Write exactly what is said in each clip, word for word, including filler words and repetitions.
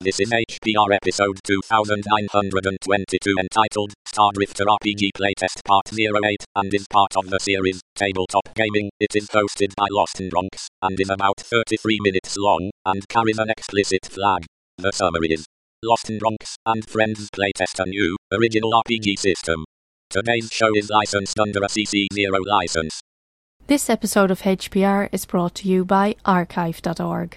This is H P R episode two thousand nine hundred twenty-two entitled Stardrifter R P G Playtest Part zero eight and is part of the series Tabletop Gaming. It is hosted by Lost in Ronks and is about thirty-three minutes long and carries an explicit flag. The summary is Lost in Ronks and Friends Playtest a new, original R P G system. Today's show is licensed under a C C zero license. This episode of H P R is brought to you by archive dot org.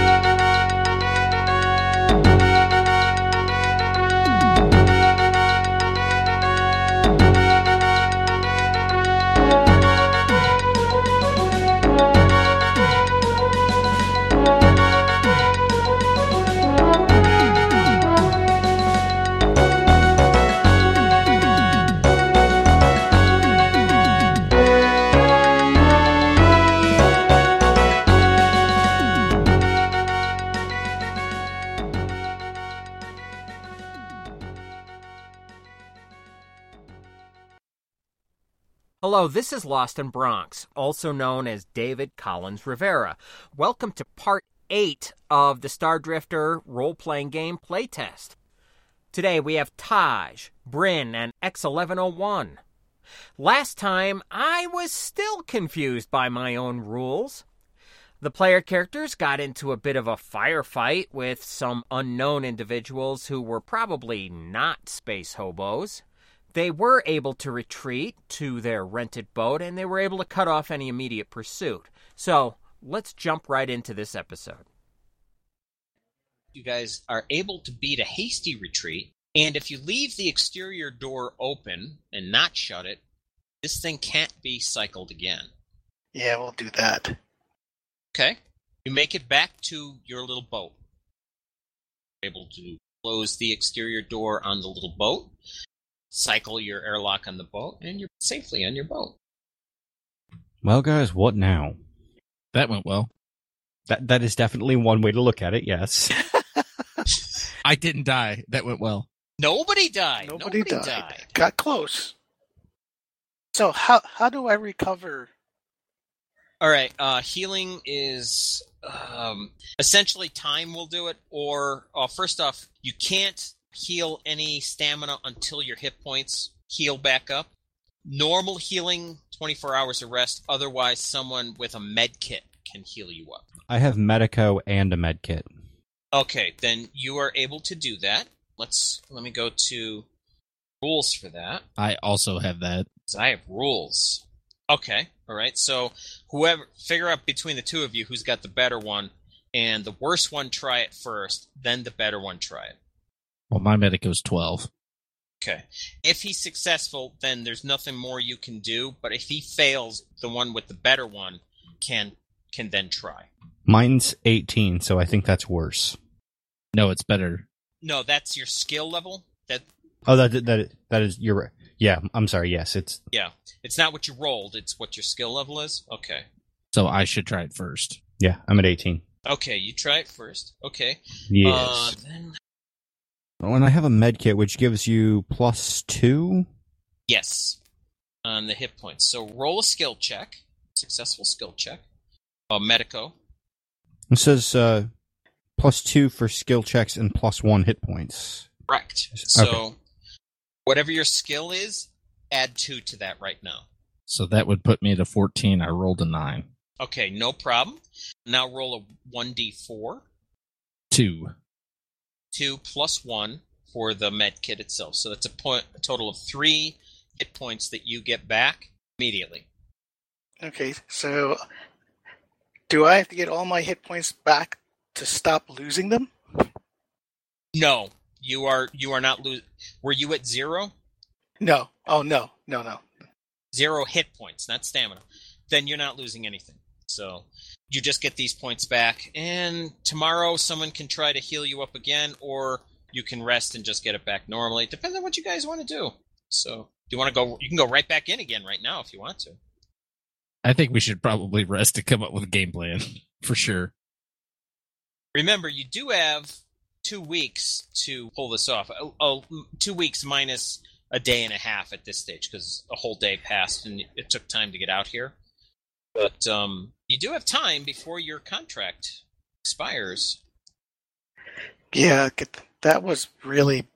Hello, this is Lost in Bronx, also known as David Collins Rivera. Welcome to Part eight of the Stardrifter role-playing game playtest. Today we have Taj, Brinn, and X eleven oh one. Last time, I was still confused by my own rules. The player characters got into a bit of a firefight with some unknown individuals who were probably not space hobos. They were able to retreat to their rented boat, and they were able to cut off any immediate pursuit. So, let's jump right into this episode. You guys are able to beat a hasty retreat, and if you leave the exterior door open and not shut it, this thing can't be cycled again. Yeah, we'll do that. Okay. You make it back to your little boat. You're able to close the exterior door on the little boat. Cycle your airlock on the boat, and you're safely on your boat. Well, guys, what now? That went well. That That is definitely one way to look at it, yes. I didn't die. That went well. Nobody died. Nobody, Nobody died. died. Got close. So how how do I recover? All right, uh, healing is um, essentially time will do it, or uh, first off, you can't heal any stamina until your hit points heal back up. Normal healing, twenty-four hours of rest. Otherwise, someone with a med kit can heal you up. I have Medico and a med kit. Okay, then you are able to do that. Let's let me go to rules for that. I also have that. I have rules. Okay, all right. So whoever figure out between the two of you who's got the better one, and the worst one try it first, then the better one try it. Well, my Medico's twelve. Okay. If he's successful, then there's nothing more you can do. But if he fails, the one with the better one can can then try. Mine's eighteen, so I think that's worse. No, it's better. No, that's your skill level. That. Oh, that that that is you're right. Yeah, I'm sorry. Yes, it's. Yeah, it's not what you rolled. It's what your skill level is. Okay. So I should try it first. Yeah, I'm at eighteen. Okay, you try it first. Okay. Yes. Uh, then. Oh, and I have a med kit, which gives you plus two? Yes, on the hit points. So roll a skill check, successful skill check, uh, Medico. It says uh, plus two for skill checks and plus one hit points. Correct. So okay. Whatever your skill is, add two to that right now. So that would put me to fourteen. I rolled a nine. Okay, no problem. Now roll a one d four. Two. Two plus one for the med kit itself. So that's a point, a total of three hit points that you get back immediately. Okay, so do I have to get all my hit points back to stop losing them? No, you are you are not losing. Were you at zero? No. Oh no, no, no. Zero hit points, not stamina. Then you're not losing anything. So. You just get these points back, and tomorrow someone can try to heal you up again, or you can rest and just get it back normally. It depends on what you guys want to do. So, do you want to go? You can go right back in again right now if you want to. I think we should probably rest to come up with a game plan for sure. Remember, you do have two weeks to pull this off. Oh, oh, two weeks minus a day and a half at this stage because a whole day passed and it took time to get out here. But um, you do have time before your contract expires. Yeah, that was really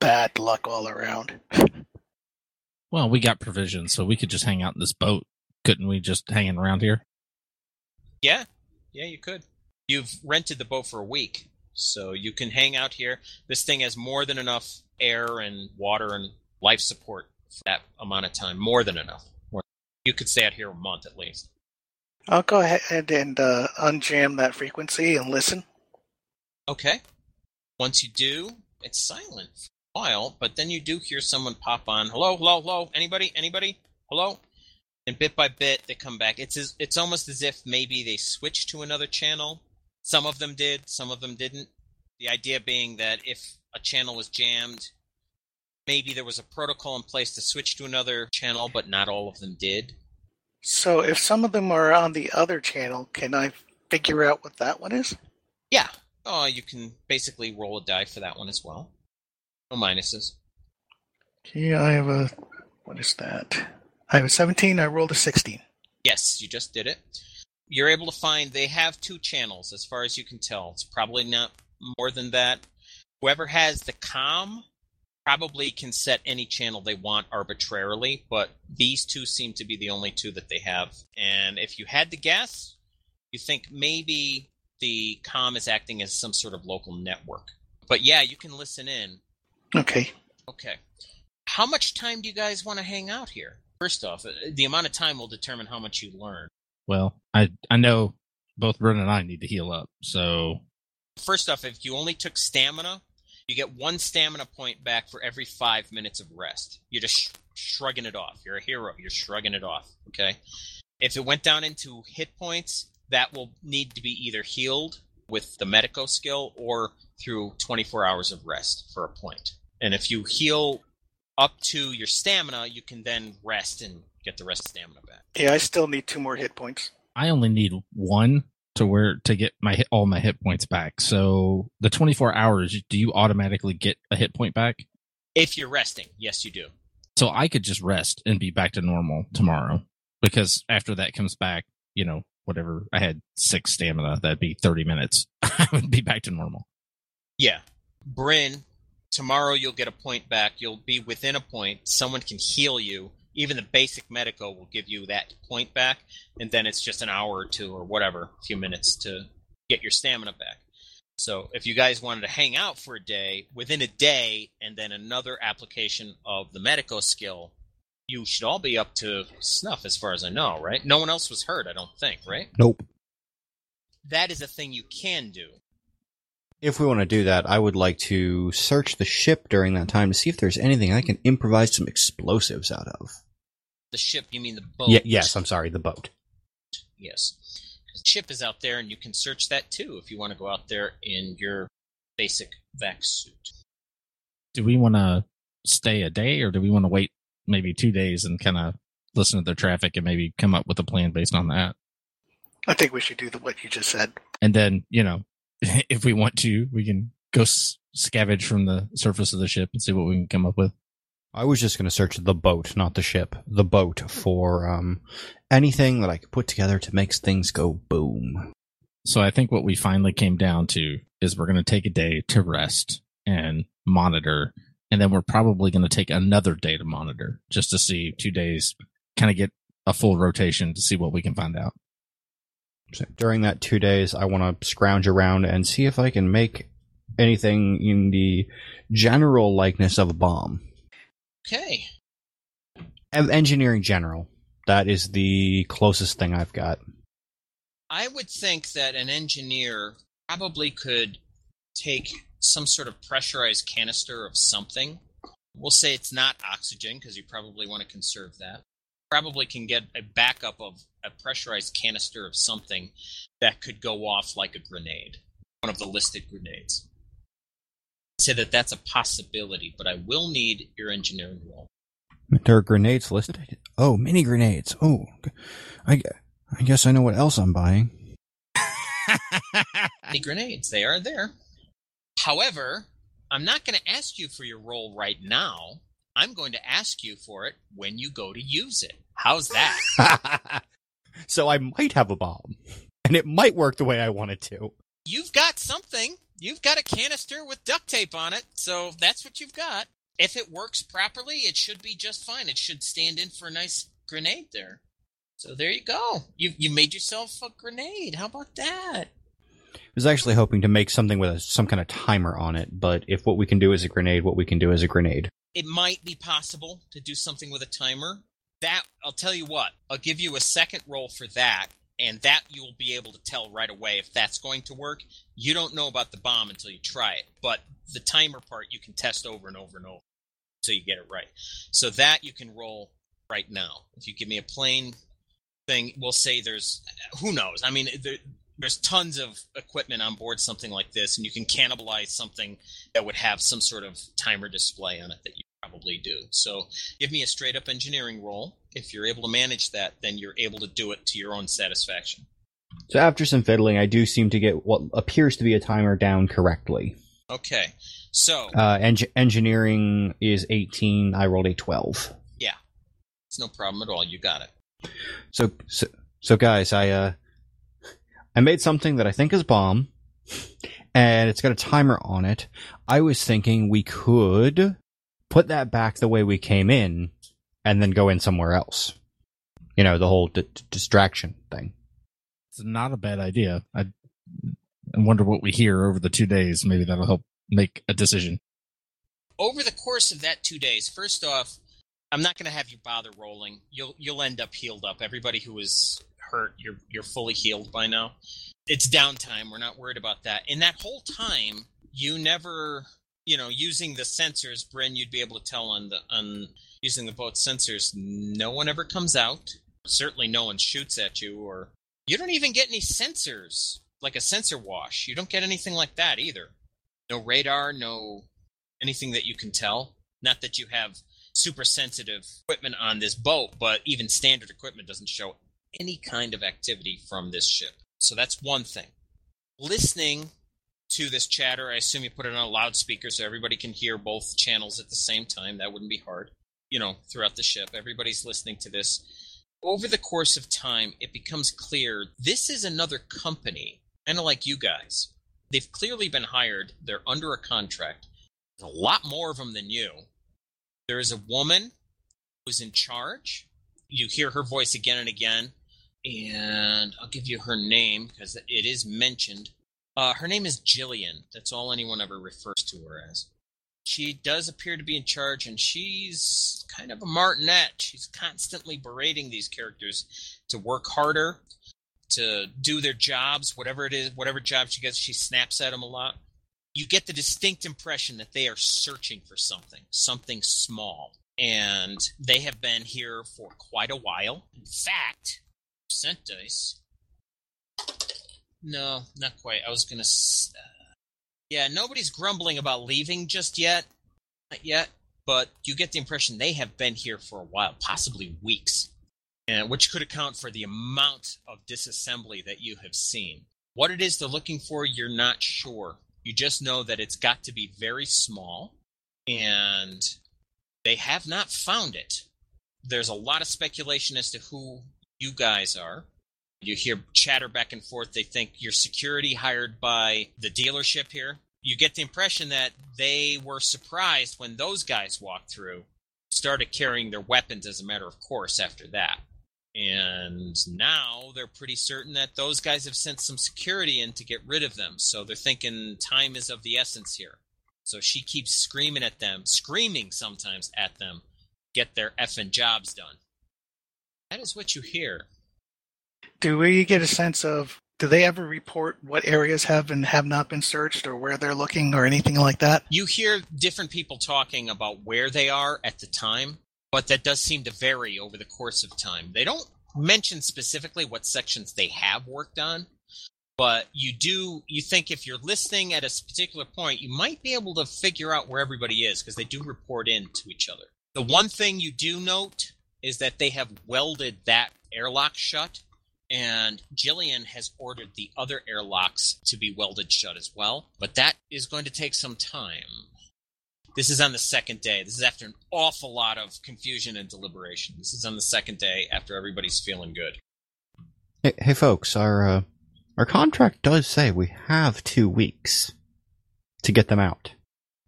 bad luck all around. Well, we got provisions, so we could just hang out in this boat. Couldn't we just hanging around here? Yeah. Yeah, you could. You've rented the boat for a week, so you can hang out here. This thing has more than enough air and water and life support for that amount of time. More than enough. You could stay out here a month at least. I'll go ahead and uh, unjam that frequency and listen. Okay. Once you do, it's silent for a while, but then you do hear someone pop on. Hello, hello, hello. Anybody? Anybody? Hello? And bit by bit, they come back. It's as, it's almost as if maybe they switched to another channel. Some of them did, some of them didn't. The idea being that if a channel was jammed, maybe there was a protocol in place to switch to another channel, but not all of them did. So if some of them are on the other channel, can I figure out what that one is? Yeah. Oh, you can basically roll a die for that one as well. No minuses. Okay, I have a... What is that? I have a seventeen, I rolled a sixteen. Yes, you just did it. You're able to find they have two channels, as far as you can tell. It's probably not more than that. Whoever has the comm probably can set any channel they want arbitrarily, but these two seem to be the only two that they have. And if you had to guess, you think maybe the comm is acting as some sort of local network. But yeah, you can listen in. Okay. Okay. How much time do you guys want to hang out here? First off, the amount of time will determine how much you learn. Well, I I know both Bryn and I need to heal up, so... First off, if you only took stamina, you get one stamina point back for every five minutes of rest. You're just sh- shrugging it off. You're a hero. You're shrugging it off, okay? If it went down into hit points, that will need to be either healed with the Medico skill or through twenty-four hours of rest for a point. And if you heal... up to your stamina, you can then rest and get the rest of stamina back. Yeah, I still need two more hit points. I only need one to where to get my all my hit points back. So the twenty-four hours, do you automatically get a hit point back? If you're resting, yes, you do. So I could just rest and be back to normal tomorrow. Because after that comes back, you know, whatever, I had six stamina, that'd be thirty minutes. I would be back to normal. Yeah. Bryn... tomorrow you'll get a point back. You'll be within a point. Someone can heal you. Even the basic Medico will give you that point back, and then it's just an hour or two or whatever, a few minutes to get your stamina back. So if you guys wanted to hang out for a day, within a day, and then another application of the Medico skill, you should all be up to snuff as far as I know, right? No one else was hurt, I don't think, right? Nope. That is a thing you can do. If we want to do that, I would like to search the ship during that time to see if there's anything I can improvise some explosives out of. The ship, you mean the boat? Yeah, yes, I'm sorry, the boat. Yes. The ship is out there, and you can search that, too, if you want to go out there in your basic vac suit. Do we want to stay a day, or do we want to wait maybe two days and kind of listen to their traffic and maybe come up with a plan based on that? I think we should do the, what you just said. And then, you know, if we want to, we can go scavenge from the surface of the ship and see what we can come up with. I was just going to search the boat, not the ship, the boat for um, anything that I could put together to make things go boom. So I think what we finally came down to is we're going to take a day to rest and monitor, and then we're probably going to take another day to monitor just to see two days, kind of get a full rotation to see what we can find out. So during that two days, I want to scrounge around and see if I can make anything in the general likeness of a bomb. Okay. Engineering general. That is the closest thing I've got. I would think that an engineer probably could take some sort of pressurized canister of something. We'll say it's not oxygen, because you probably want to conserve that. Probably can get a backup of a pressurized canister of something that could go off like a grenade, one of the listed grenades. I'd say that that's a possibility, but I will need your engineering role. There are grenades listed? Oh, mini grenades. Oh, I, I guess I know what else I'm buying. Mini grenades, they are there. However, I'm not going to ask you for your role right now. I'm going to ask you for it when you go to use it. How's that? So I might have a bomb, and it might work the way I want it to. You've got something. You've got a canister with duct tape on it, so that's what you've got. If it works properly, it should be just fine. It should stand in for a nice grenade there. So there you go. You you made yourself a grenade. How about that? I was actually hoping to make something with a, some kind of timer on it, but if what we can do is a grenade, what we can do is a grenade. It might be possible to do something with a timer. That, I'll tell you what, I'll give you a second roll for that, and that you will be able to tell right away if that's going to work. You don't know about the bomb until you try it, but the timer part you can test over and over and over until you get it right. So that you can roll right now. If you give me a plain thing, we'll say there's, who knows? I mean, there, there's tons of equipment on board something like this, and you can cannibalize something that would have some sort of timer display on it that you probably do. So give me a straight-up engineering roll. If you're able to manage that, then you're able to do it to your own satisfaction. So after some fiddling, I do seem to get what appears to be a timer down correctly. Okay, so... Uh, en- engineering is eighteen. I rolled a twelve. Yeah, it's no problem at all. You got it. So, so, so guys, I uh, I made something that I think is bomb, and it's got a timer on it. I was thinking we could put that back the way we came in, and then go in somewhere else. You know, the whole d- d- distraction thing. It's not a bad idea. I, I wonder what we hear over the two days. Maybe that'll help make a decision. Over the course of that two days, first off, I'm not going to have you bother rolling. You'll you'll end up healed up. Everybody who is hurt, you're you're fully healed by now. It's downtime. We're not worried about that. And that whole time, you never, you know, using the sensors, Bryn, you'd be able to tell on the on. Using the boat's sensors, no one ever comes out. Certainly no one shoots at you, or... You don't even get any sensors, like a sensor wash. You don't get anything like that, either. No radar, no anything that you can tell. Not that you have super-sensitive equipment on this boat, but even standard equipment doesn't show any kind of activity from this ship. So that's one thing. Listening to this chatter, I assume you put it on a loudspeaker so everybody can hear both channels at the same time. That wouldn't be hard. You know, throughout the ship, everybody's listening to this. Over the course of time, it becomes clear this is another company, kind of like you guys. They've clearly been hired. They're under a contract. There's a lot more of them than you. There is a woman who's in charge. You hear her voice again and again. And I'll give you her name because it is mentioned. Uh, her name is Jillian. That's all anyone ever refers to her as. She does appear to be in charge, and she's kind of a martinet. She's constantly berating these characters to work harder, to do their jobs, whatever it is, whatever job she gets, she snaps at them a lot. You get the distinct impression that they are searching for something, something small. And they have been here for quite a while. In fact, percent dice. No, not quite. I was going to... Uh, Yeah, nobody's grumbling about leaving just yet. Not yet. But you get the impression they have been here for a while, possibly weeks, and which could account for the amount of disassembly that you have seen. What it is they're looking for, you're not sure. You just know that it's got to be very small, and they have not found it. There's a lot of speculation as to who you guys are. You hear chatter back and forth. They think you're security hired by the dealership here. You get the impression that they were surprised when those guys walked through, started carrying their weapons as a matter of course after that. And now they're pretty certain that those guys have sent some security in to get rid of them. So they're thinking time is of the essence here. So she keeps screaming at them, screaming sometimes at them, get their effing jobs done. That is what you hear. Do we get a sense of, do they ever report what areas have and have not been searched or where they're looking or anything like that? You hear different people talking about where they are at the time, but that does seem to vary over the course of time. They don't mention specifically what sections they have worked on, but you do, you think if you're listening at a particular point, you might be able to figure out where everybody is because they do report in to each other. The one thing you do note is that they have welded that airlock shut. And Jillian has ordered the other airlocks to be welded shut as well. But that is going to take some time. This is on the second day. This is after an awful lot of confusion and deliberation. This is on the second day after everybody's feeling good. Hey, hey folks, our uh, our contract does say we have two weeks to get them out.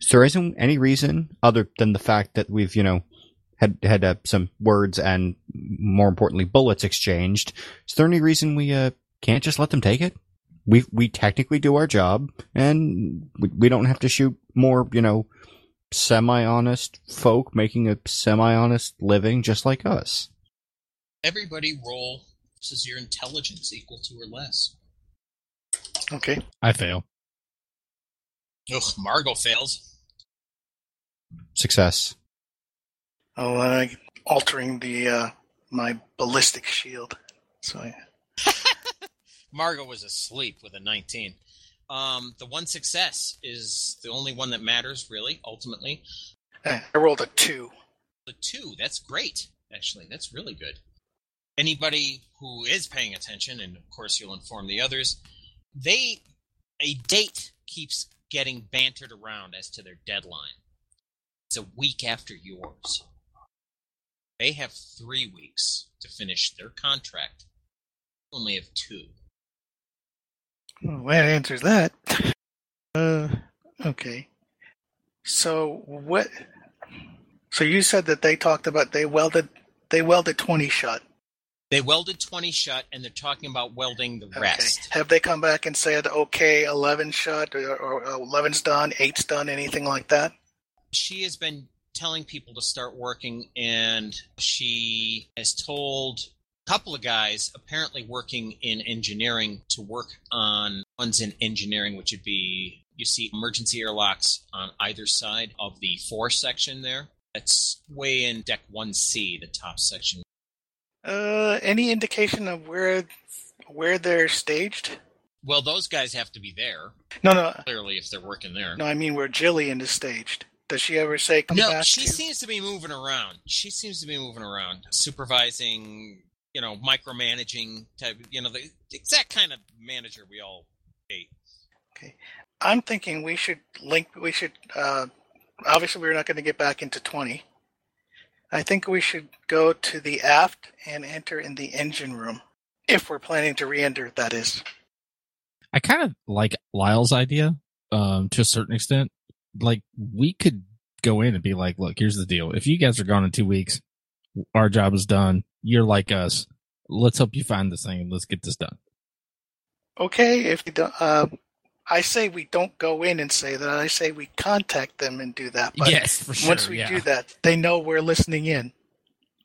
So there isn't any reason other than the fact that we've, you know, had had uh, some words and, more importantly, bullets exchanged. Is there any reason we uh, can't just let them take it? We we technically do our job, and we, we don't have to shoot more, you know, semi-honest folk making a semi-honest living just like us. Everybody roll. This is your intelligence equal to or less. Okay. I fail. Ugh, Margot fails. Success. Oh, uh, altering the uh, my ballistic shield. So yeah. Margot was asleep with a nineteen. Um, the one success is the only one that matters, really, ultimately. I rolled a two. A two, that's great, actually. That's really good. Anybody who is paying attention, and of course you'll inform the others, they a date keeps getting bantered around as to their deadline. It's a week after yours. They have three weeks to finish their contract. You only have two. Well, that answers that. Uh, okay. So what? So you said that they talked about they welded, they welded twenty shut. They welded twenty shut, and they're talking about welding the okay. rest. Have they come back and said, okay, eleven shut, or, or eleven's done, eight's done, anything like that? She has been telling people to start working, and she has told a couple of guys apparently working in engineering to work on ones in engineering, which would be, you see emergency airlocks on either side of the four section there. That's way in deck one C, the top section. Uh, any indication of where where they're staged? Well, those guys have to be there. No, no. Clearly, if they're working there. No, I mean where Jillian is staged. Does she ever say come back? No, she seems to be moving around. She seems to be moving around, supervising, you know, micromanaging type, you know, the exact kind of manager we all hate. Okay. I'm thinking we should link, we should, uh, obviously we're not going to get back into twenty. I think we should go to the aft and enter in the engine room, if we're planning to re-enter, that is. I kind of like Lyle's idea, um, to a certain extent. Like, we could go in and be like, look, here's the deal. If you guys are gone in two weeks, our job is done. You're like us. Let's help you find this thing and let's get this done. Okay. If you don't, uh, I say we don't go in and say that. I say we contact them and do that. But yes, for sure. Once we yeah. do that, they know we're listening in.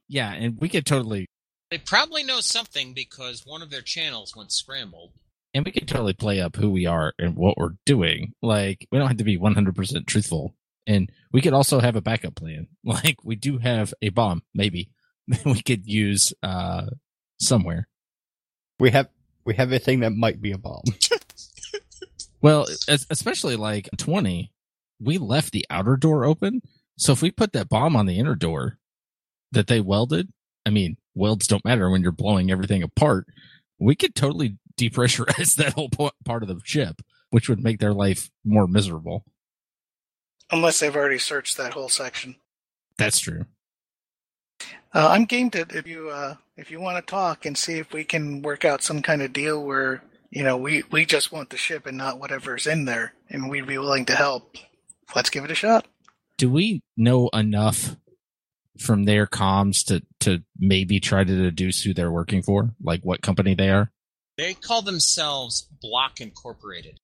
Yeah, and we could totally. They probably know something because one of their channels went scrambled. And we could totally play up who we are and what we're doing. Like, we don't have to be one hundred percent truthful. And we could also have a backup plan. Like, we do have a bomb, maybe. We could use uh, somewhere. We have we have a thing that might be a bomb. Well, especially like twenty, we left the outer door open. So if we put that bomb on the inner door that they welded, I mean, welds don't matter when you're blowing everything apart. We could totally depressurize that whole part of the ship, which would make their life more miserable. Unless they've already searched that whole section. That's true. Uh, I'm game to if you uh, if you want to talk and see if we can work out some kind of deal where, you know, we, we just want the ship and not whatever's in there, and we'd be willing to help. Let's give it a shot. Do we know enough from their comms to, to maybe try to deduce who they're working for? Like what company they are? They call themselves Block Incorporated.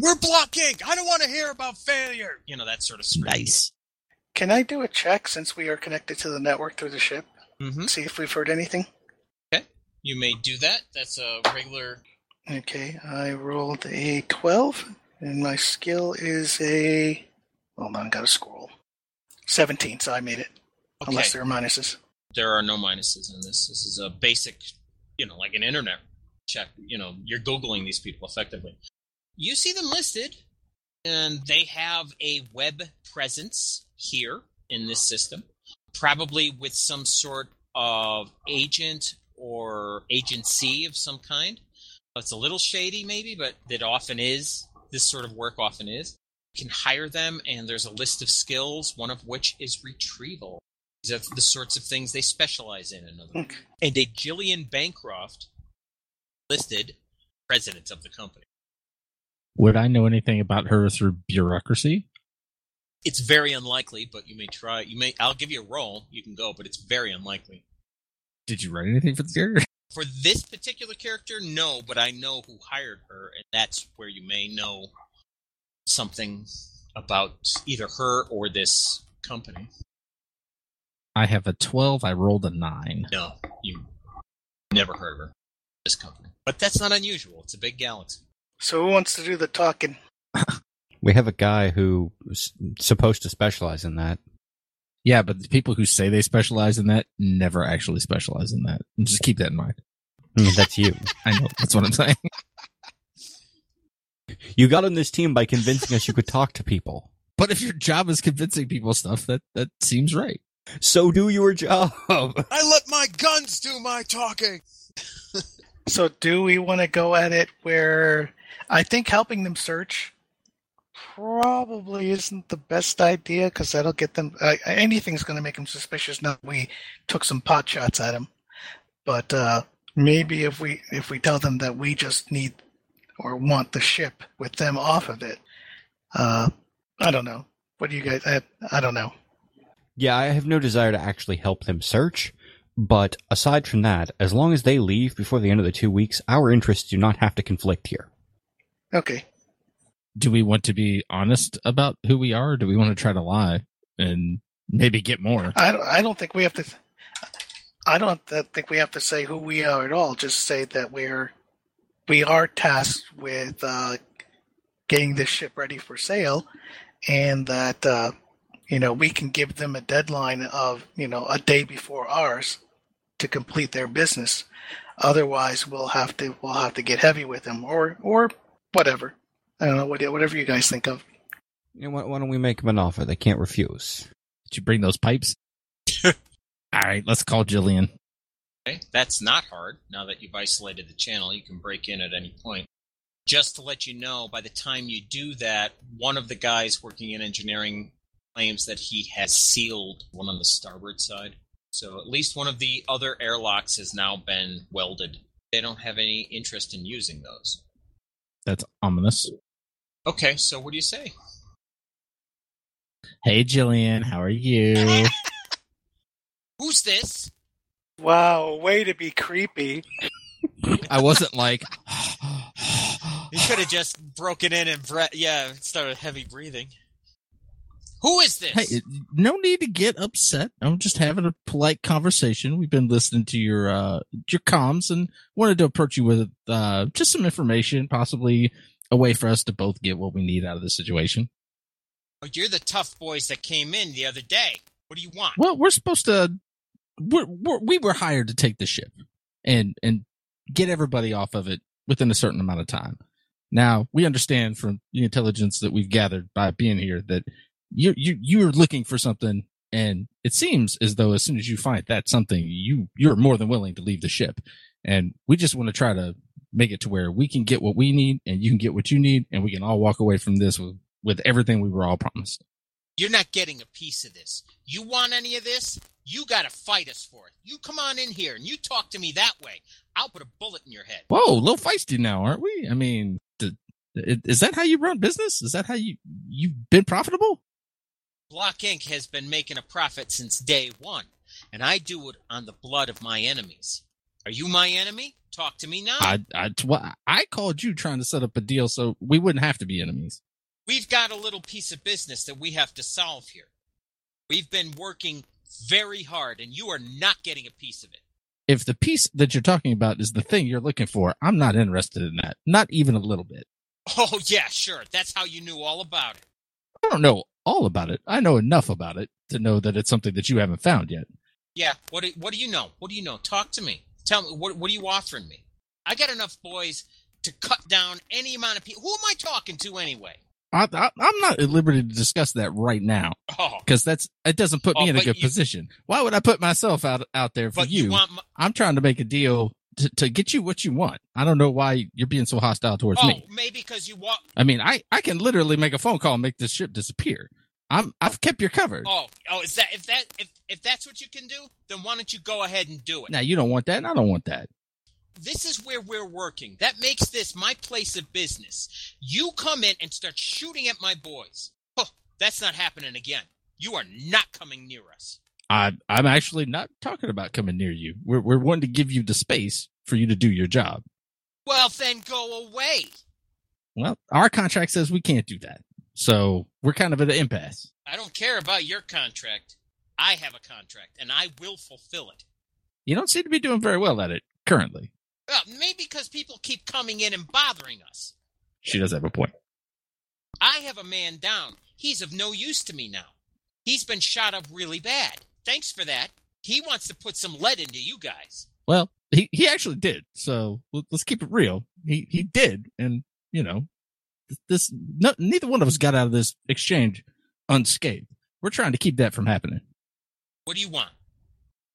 We're Block Incorporated. I don't want to hear about failure. You know, that sort of scream. Nice. Can I do a check since we are connected to the network through the ship? Mm-hmm. See if we've heard anything. Okay. You may do that. That's a regular. Okay. I rolled a twelve, and my skill is a. Hold on, I got to scroll. seventeen, so I made it. Okay. Unless there are minuses. There are no minuses in this. This is a basic, you know, like an internet check. You know, you're Googling these people effectively. You see them listed, and they have a web presence here in this system, probably with some sort of agent or agency of some kind. It's a little shady maybe, but it often is. This sort of work often is. can hire them, and there's a list of skills, one of which is retrieval. These are the sorts of things they specialize in. Another, and a Jillian Bancroft listed president of the company. Would I know anything about her through bureaucracy? It's very unlikely, but you may try. You may. I'll give you a roll. You can go, but it's very unlikely. Did you write anything for the character? For this particular character, no, but I know who hired her, and that's where you may know something about either her or this company. I have a twelve. I rolled a nine. No, you never heard of her, this company. But that's not unusual. It's a big galaxy. So who wants to do the talking? We have a guy who's supposed to specialize in that. Yeah, but the people who say they specialize in that never actually specialize in that. Just keep that in mind. I mean, that's you. I know. That's what I'm saying. You got on this team by convincing us you could talk to people. But if your job is convincing people stuff, that, that seems right. So do your job. I let my guns do my talking. So do we want to go at it where I think helping them search probably isn't the best idea, because that'll get them uh, anything's going to make them suspicious now that we took some pot shots at them. But uh, maybe if we if we tell them that we just need or want the ship with them off of it, uh, I don't know. What do you guys? I, I don't know. Yeah, I have no desire to actually help them search. But aside from that, as long as they leave before the end of the two weeks, our interests do not have to conflict here. Okay. Do we want to be honest about who we are? Or do we want to try to lie and maybe get more? I don't, I don't think we have to. I don't think we have to say who we are at all. Just say that we're we are tasked with uh, getting this ship ready for sale, and that uh, you know we can give them a deadline of you know a day before ours to complete their business. Otherwise, we'll have to we'll have to get heavy with them or or whatever. I don't know, whatever you guys think of. You know, why don't we make them an offer they can't refuse? Did you bring those pipes? All right, let's call Jillian. Okay, that's not hard. Now that you've isolated the channel, you can break in at any point. Just to let you know, by the time you do that, one of the guys working in engineering claims that he has sealed one on the starboard side. So at least one of the other airlocks has now been welded. They don't have any interest in using those. That's ominous. Okay, so what do you say? Hey, Jillian, how are you? Who's this? Wow, way to be creepy. I wasn't like... You could have just broken in and bre- yeah, started heavy breathing. Who is this? Hey, no need to get upset. I'm just having a polite conversation. We've been listening to your uh, your comms and wanted to approach you with uh, just some information, possibly a way for us to both get what we need out of the situation. Oh, you're the tough boys that came in the other day. What do you want? Well, we're supposed to. We're, we're, we were hired to take the ship and and get everybody off of it within a certain amount of time. Now we understand from the intelligence that we've gathered by being here that. You you you're looking for something, and it seems as though as soon as you find that something, you you're more than willing to leave the ship. And we just want to try to make it to where we can get what we need, and you can get what you need, and we can all walk away from this with, with everything we were all promised. You're not getting a piece of this. You want any of this? You got to fight us for it. You come on in here, and you talk to me that way. I'll put a bullet in your head. Whoa, a little feisty now, aren't we? I mean, th- is that how you run business? Is that how you you've been profitable? Block Incorporated has been making a profit since day one, and I do it on the blood of my enemies. Are you my enemy? Talk to me now. I, I, I called you trying to set up a deal so we wouldn't have to be enemies. We've got a little piece of business that we have to solve here. We've been working very hard, and you are not getting a piece of it. If the piece that you're talking about is the thing you're looking for, I'm not interested in that. Not even a little bit. Oh, yeah, sure. That's how you knew all about it. I don't know all about it. I know enough about it to know that it's something that you haven't found yet. Yeah. What do, what do you know? What do you know? Talk to me. Tell me. What What are you offering me? I got enough boys to cut down any amount of people. Who am I talking to anyway? I, I, I'm not at liberty to discuss that right now because oh. that's it doesn't put me oh, in a good you, position. Why would I put myself out out there for but you? you want my, I'm trying to make a deal to, to get you what you want. I don't know why you're being so hostile towards oh, me. Oh, maybe because you want. I mean, I, I can literally make a phone call and make this ship disappear. I'm I've kept you covered. Oh, oh, is that if that if, if that's what you can do, then why don't you go ahead and do it? Now you don't want that, and I don't want that. This is where we're working. That makes this my place of business. You come in and start shooting at my boys. Oh, that's not happening again. You are not coming near us. I, I'm actually not talking about coming near you. We're we're wanting to give you the space for you to do your job. Well, then go away. Well, our contract says we can't do that. So we're kind of at an impasse. I don't care about your contract. I have a contract, and I will fulfill it. You don't seem to be doing very well at it currently. Well, maybe because people keep coming in and bothering us. She does have a point. I have a man down. He's of no use to me now. He's been shot up really bad. Thanks for that. He wants to put some lead into you guys. Well, he, he actually did. So let's keep it real. He he did, and you know. This no, neither one of us got out of this exchange unscathed. We're trying to keep that from happening. What do you want?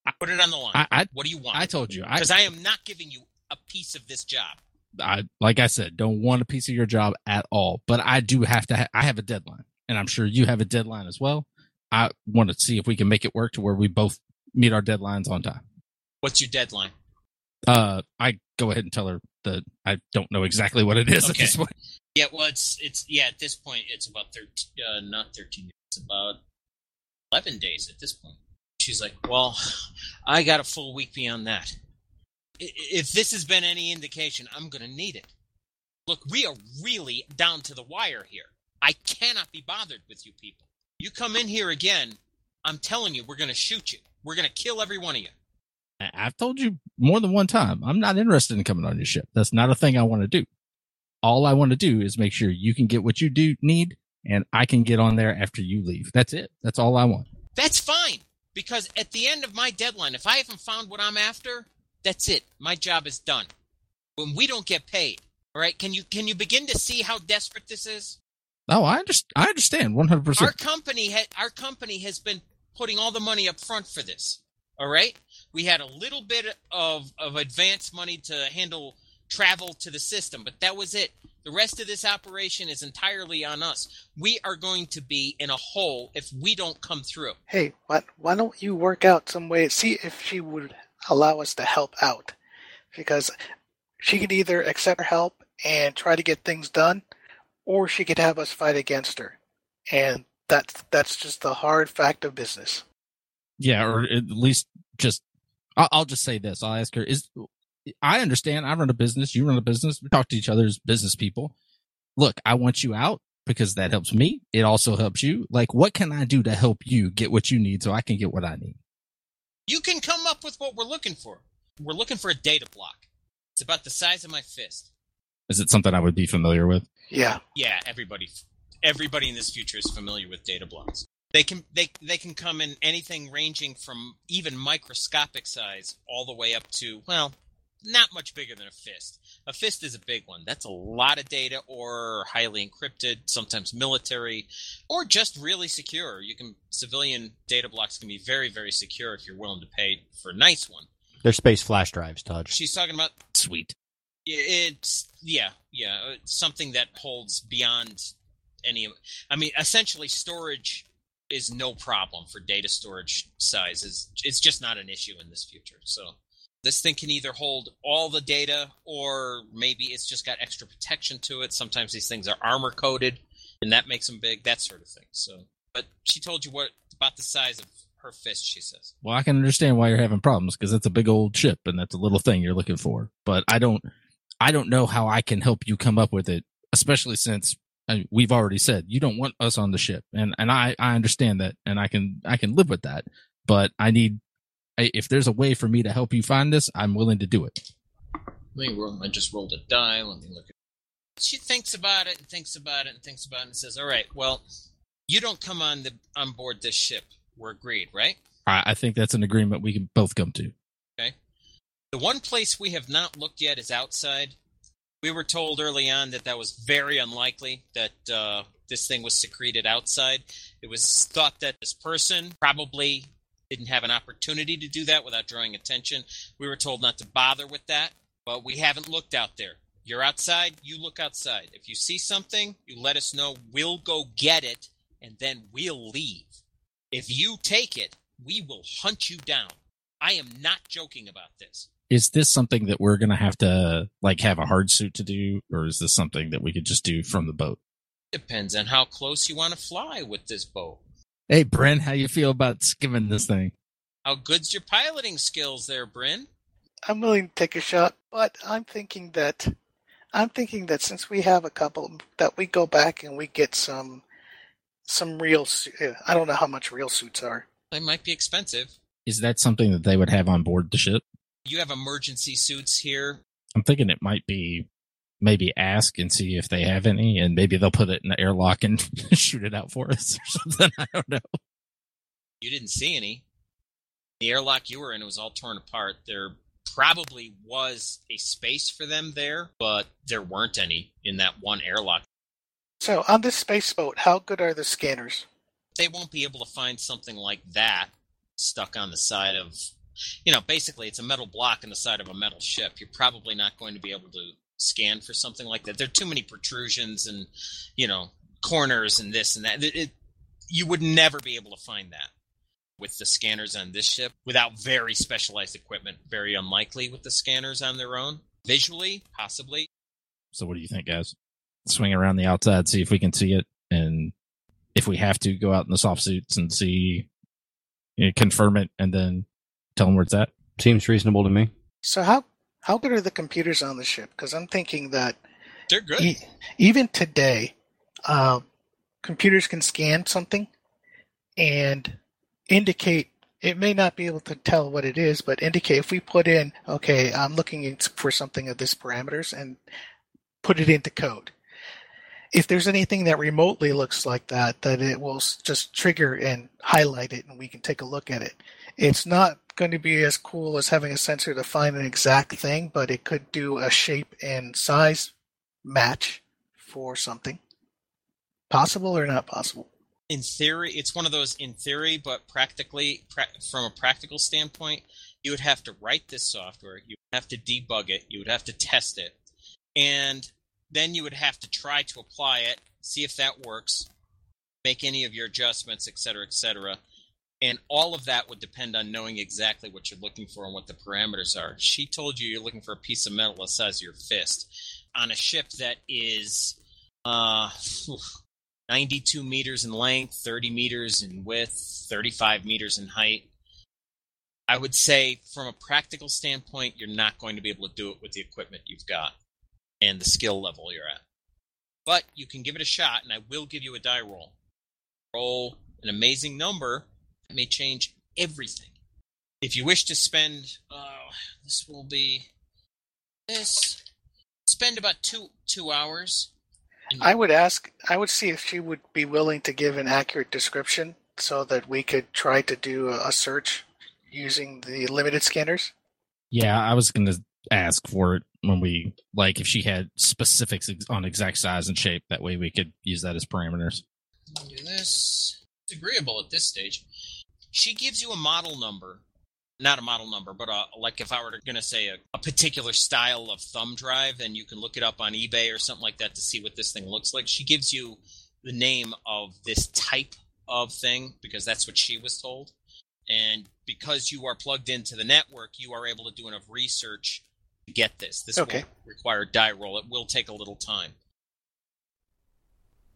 I, Put it on the line. I, I, what do you want? I told you. Because I, I am not giving you a piece of this job. I, like I said, don't want a piece of your job at all. But I do have to. Ha- I have a deadline, and I'm sure you have a deadline as well. I want to see if we can make it work to where we both meet our deadlines on time. What's your deadline? Uh, I go ahead and tell her that I don't know exactly what it is okay. at this point. Yeah, well, it's it's yeah. At this point, it's about thirteen, uh, not thirteen. It's about eleven days at this point. She's like, "Well, I got a full week beyond that. If this has been any indication, I'm going to need it. Look, we are really down to the wire here. I cannot be bothered with you people. You come in here again, I'm telling you, we're going to shoot you. We're going to kill every one of you." I've told you more than one time, I'm not interested in coming on your ship. That's not a thing I want to do. All I want to do is make sure you can get what you do need, and I can get on there after you leave. That's it. That's all I want. That's fine, because at the end of my deadline, if I haven't found what I'm after, that's it. My job is done. When we don't get paid, all right? Can you can you begin to see how desperate this is? Oh, I understand. I understand one hundred percent. Our company ha- our company has been putting all the money up front for this. All right, we had a little bit of of advance money to handle travel to the system, but that was it. The rest of this operation is entirely on us. We are going to be in a hole if we don't come through. Hey, what, why don't you work out some way, see if she would allow us to help out, because she could either accept her help and try to get things done, or she could have us fight against her, and that's that's just the hard fact of business. Yeah, or at least just I'll, I'll just say this. I'll ask her, is I understand. I run a business. You run a business. We talk to each other as business people. Look, I want you out because that helps me. It also helps you. Like, what can I do to help you get what you need so I can get what I need? You can come up with what we're looking for. We're looking for a data block. It's about the size of my fist. Is it something I would be familiar with? Yeah. Yeah, everybody everybody in this future is familiar with data blocks. They can they they can come in anything ranging from even microscopic size all the way up to, well, not much bigger than a fist. A fist is a big one. That's a lot of data, or highly encrypted, sometimes military, or just really secure. You can civilian data blocks can be very, very secure if you're willing to pay for a nice one. They're space flash drives, Todd. She's talking about sweet. It's yeah, yeah, it's something that holds beyond any. I mean, essentially, storage is no problem for data storage sizes. It's just not an issue in this future. So. This thing can either hold all the data, or maybe it's just got extra protection to it. Sometimes these things are armor coated, and that makes them big, that sort of thing. So, but she told you what about the size of her fist, she says. Well, I can understand why you're having problems, because that's a big old chip, and that's a little thing you're looking for. But I don't, I don't know how I can help you come up with it, especially since I, we've already said you don't want us on the ship, and and I, I understand that, and I can I can live with that. But I need. If there's a way for me to help you find this, I'm willing to do it. Let me roll. I just rolled a die. Let me look at it. She thinks about it and thinks about it and thinks about it and says, all right, well, you don't come on the on board this ship. We're agreed, right? I think that's an agreement we can both come to. Okay. The one place we have not looked yet is outside. We were told early on that that was very unlikely, that uh, this thing was secreted outside. It was thought that this person probably didn't have an opportunity to do that without drawing attention. We were told not to bother with that, but we haven't looked out there. You're outside, you look outside. If you see something, you let us know. We'll go get it, and then we'll leave. If you take it, we will hunt you down. I am not joking about this. Is this something that we're going to have to like have a hard suit to do, or is this something that we could just do from the boat? Depends on how close you want to fly with this boat. Hey, Bryn, how you feel about skimming this thing? How good's your piloting skills there, Bryn? I'm willing to take a shot, but I'm thinking that I'm thinking that since we have a couple, that we go back and we get some some real suits. I don't know how much real suits are. They might be expensive. Is that something that they would have on board the ship? You have emergency suits here. I'm thinking it might be maybe ask and see if they have any, and maybe they'll put it in the airlock and shoot it out for us or something. I don't know. You didn't see any. The airlock you were in, it was all torn apart. There probably was a space for them there, but there weren't any in that one airlock. So on this spaceboat, how good are the scanners? They won't be able to find something like that stuck on the side of, you know, basically it's a metal block on the side of a metal ship. You're probably not going to be able to scan for something like that. There are too many protrusions and, you know, corners and this and that. It, it, you would never be able to find that with the scanners on this ship without very specialized equipment. Very unlikely with the scanners on their own. Visually, possibly. So what do you think, guys? Swing around the outside, see if we can see it, and if we have to, go out in the soft suits and see, you know, confirm it, and then tell them where it's at. Seems reasonable to me. So how how good are the computers on the ship? Because I'm thinking that they're good. E- even today, uh, computers can scan something and indicate. It may not be able to tell what it is, but indicate if we put in, okay, I'm looking for something of this parameters, and put it into code. If there's anything that remotely looks like that, that it will just trigger and highlight it, and we can take a look at it. It's not going to be as cool as having a sensor to find an exact thing, but it could do a shape and size match for something. Possible or not possible? In theory, it's one of those in theory, but practically, pra- from a practical standpoint, you would have to write this software. You would have to debug it. You would have to test it. And then you would have to try to apply it, see if that works, make any of your adjustments, et cetera, et cetera. And all of that would depend on knowing exactly what you're looking for and what the parameters are. She told you you're looking for a piece of metal the size of your fist on a ship that is uh, ninety-two meters in length, thirty meters in width, thirty-five meters in height. I would say from a practical standpoint, you're not going to be able to do it with the equipment you've got and the skill level you're at. But you can give it a shot, and I will give you a die roll. Roll an amazing number. It may change everything. If you wish to spend, uh, this will be this. Spend about two two hours. And- I would ask, I would see if she would be willing to give an accurate description so that we could try to do a search using the limited scanners. Yeah, I was going to ask for it. When we, like, if she had specifics on exact size and shape, that way we could use that as parameters. Do this. It's agreeable at this stage. She gives you a model number. Not a model number, but a, like if I were going to say a, a particular style of thumb drive, then you can look it up on eBay or something like that to see what this thing looks like. She gives you the name of this type of thing because that's what she was told. And because you are plugged into the network, you are able to do enough research to get this. This okay. will require a die roll. It will take a little time.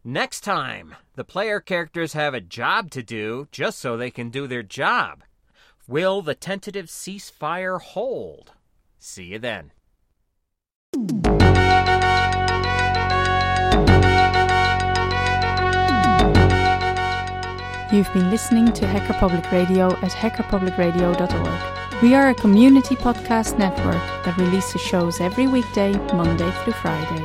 Next time, the player characters have a job to do just so they can do their job. Will the tentative ceasefire hold? See you then. You've been listening to Hacker Public Radio at hacker public radio dot org. We are a community podcast network that releases shows every weekday, Monday through Friday.